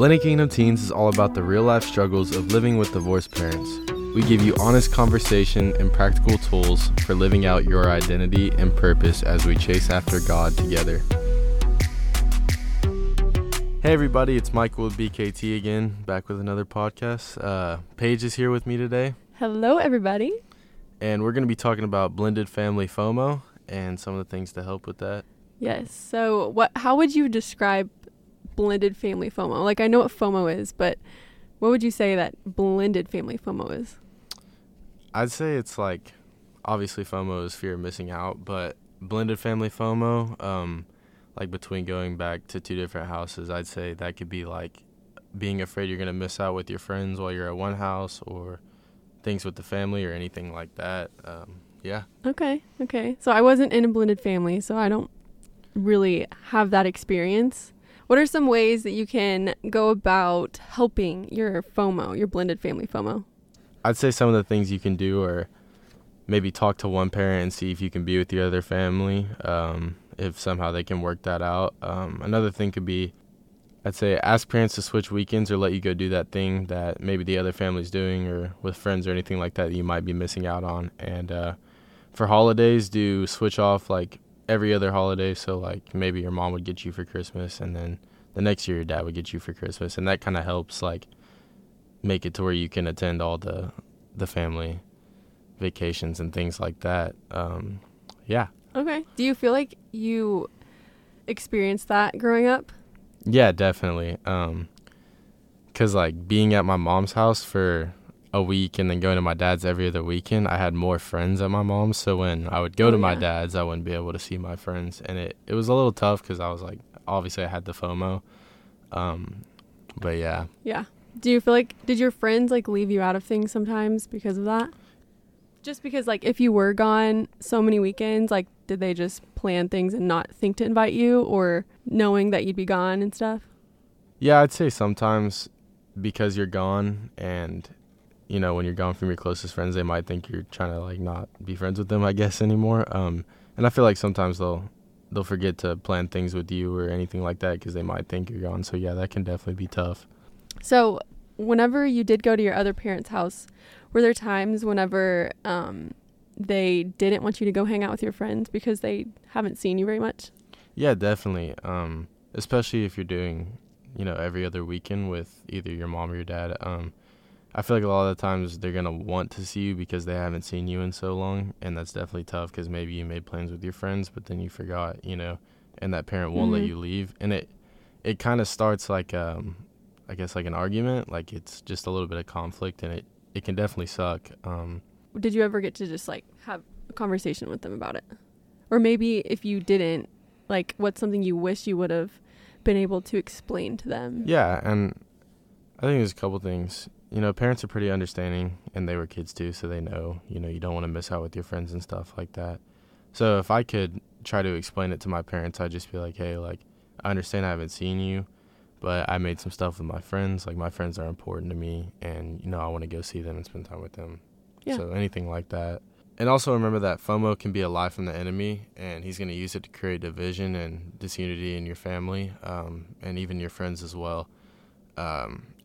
Blended Kingdom Teens is all about the real-life struggles of living with divorced parents. We give you honest conversation and practical tools for living out your identity and purpose as we chase after God together. Hey everybody, it's Michael with BKT again, back with another podcast. Paige is here with me today. Hello everybody. And we're going to be talking about blended family FOMO and some of the things to help with that. Yes. So how would you describe blended family FOMO? Like, I know what FOMO is, but what would you say that blended family FOMO is? I'd say it's like, obviously FOMO is fear of missing out, but blended family FOMO, like between going back to two different houses, I'd say that could be like being afraid you're going to miss out with your friends while you're at one house, or things with the family or anything like that. Yeah. Okay. So I wasn't in a blended family, so I don't really have that experience. What are some ways that you can go about helping your FOMO, your blended family FOMO? I'd say some of the things you can do are maybe talk to one parent and see if you can be with the other family, if somehow they can work that out. Another thing could be, I'd say, ask parents to switch weekends or let you go do that thing that maybe the other family's doing or with friends or anything like that that you might be missing out on. And for holidays, do switch off like every other holiday, so like maybe your mom would get you for Christmas and then the next year your dad would get you for Christmas, and that kind of helps like make it to where you can attend all the family vacations and things like that. Okay. Do you feel like you experienced that growing up? Yeah, definitely. 'Cause like being at my mom's house for a week and then going to my dad's every other weekend, I had more friends at my mom's, so when I would go to my dad's, I wouldn't be able to see my friends, and it was a little tough because I was like, obviously I had the FOMO, but yeah. Do you feel like, did your friends like leave you out of things sometimes because of that? Just because like if you were gone so many weekends, like did they just plan things and not think to invite you, or knowing that you'd be gone and stuff? Yeah, I'd say sometimes because you're gone, and you know, when you're gone from your closest friends, they might think you're trying to like not be friends with them, I guess, anymore. And I feel like sometimes they'll forget to plan things with you or anything like that because they might think you're gone. So yeah, that can definitely be tough. So whenever you did go to your other parents' house, were there times whenever they didn't want you to go hang out with your friends because they haven't seen you very much? Yeah, definitely. Especially if you're doing, you know, every other weekend with either your mom or your dad. I feel like a lot of the times they're going to want to see you because they haven't seen you in so long, and that's definitely tough because maybe you made plans with your friends, but then you forgot, you know, and that parent won't let you leave. And it kind of starts like, I guess, like an argument. Like, it's just a little bit of conflict, and it can definitely suck. Did you ever get to just, like, have a conversation with them about it? Or maybe if you didn't, like, what's something you wish you would have been able to explain to them? Yeah, and I think there's a couple things. You know, parents are pretty understanding, and they were kids too, so they know, you know, you don't want to miss out with your friends and stuff like that. So if I could try to explain it to my parents, I'd just be like, hey, like, I understand I haven't seen you, but I made some stuff with my friends. Like, my friends are important to me, and, you know, I want to go see them and spend time with them. Yeah. So anything like that. And also remember that FOMO can be a lie from the enemy, and he's going to use it to create division and disunity in your family, and even your friends as well.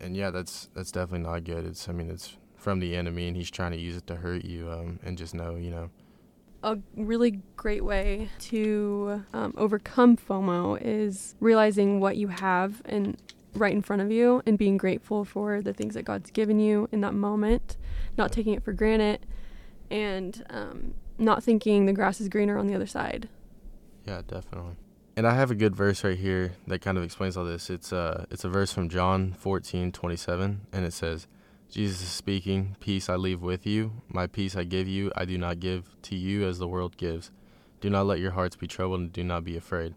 And yeah, that's definitely not good. It's from the enemy, and he's trying to use it to hurt you. And just know, you know, a really great way to overcome FOMO is realizing what you have and right in front of you, and being grateful for the things that God's given you in that moment, not taking it for granted, and not thinking the grass is greener on the other side. Yeah, definitely. And I have a good verse right here that kind of explains all this. It's a verse from John 14:27, and it says, Jesus is speaking, peace I leave with you, my peace I give you, I do not give to you as the world gives. Do not let your hearts be troubled, and do not be afraid.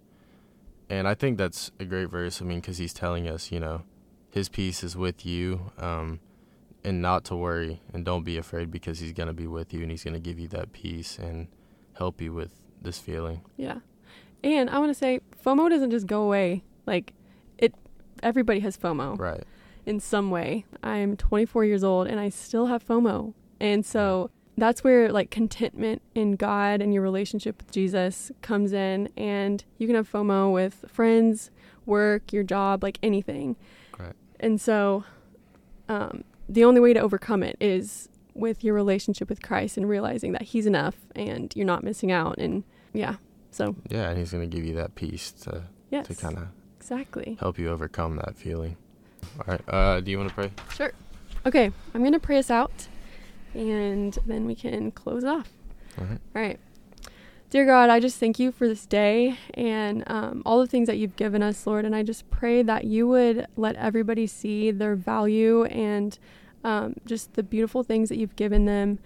And I think that's a great verse, because he's telling us, you know, his peace is with you, and not to worry, and don't be afraid, because he's going to be with you, and he's going to give you that peace and help you with this feeling. Yeah. And I want to say, FOMO doesn't just go away. Like, everybody has FOMO. Right. In some way. I'm 24 years old, and I still have FOMO. And so that's where, like, contentment in God and your relationship with Jesus comes in. And you can have FOMO with friends, work, your job, like anything. Right. And so the only way to overcome it is with your relationship with Christ and realizing that he's enough and you're not missing out. And yeah, so. Yeah, and he's going to give you that peace to kind of exactly help you overcome that feeling. All right. Do you want to pray? Sure. Okay. I'm going to pray us out and then we can close off. All right. All right. Dear God, I just thank you for this day and all the things that you've given us, Lord. And I just pray that you would let everybody see their value and just the beautiful things that you've given them.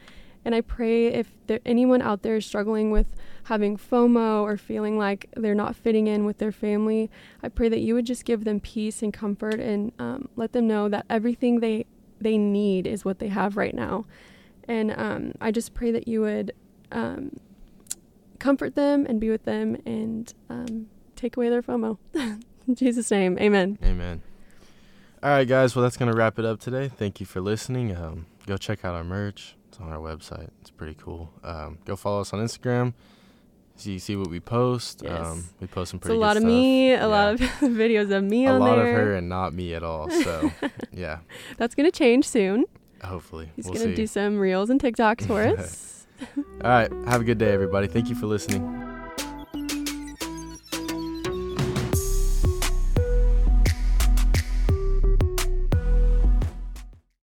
And I pray if anyone out there is struggling with having FOMO or feeling like they're not fitting in with their family, I pray that you would just give them peace and comfort and let them know that everything they need is what they have right now. And I just pray that you would comfort them and be with them and take away their FOMO. In Jesus' name, amen. Amen. All right, guys. Well, that's going to wrap it up today. Thank you for listening. Go check out our merch. It's on our website. It's pretty cool. Go follow us on Instagram so you see what we post. Yes. We post some pretty good stuff. It's a lot of me, a lot of videos of me on there. A lot of her and not me at all. So, yeah. That's going to change soon. Hopefully. He's going to do some reels and TikToks for us. All right. Have a good day, everybody. Thank you for listening.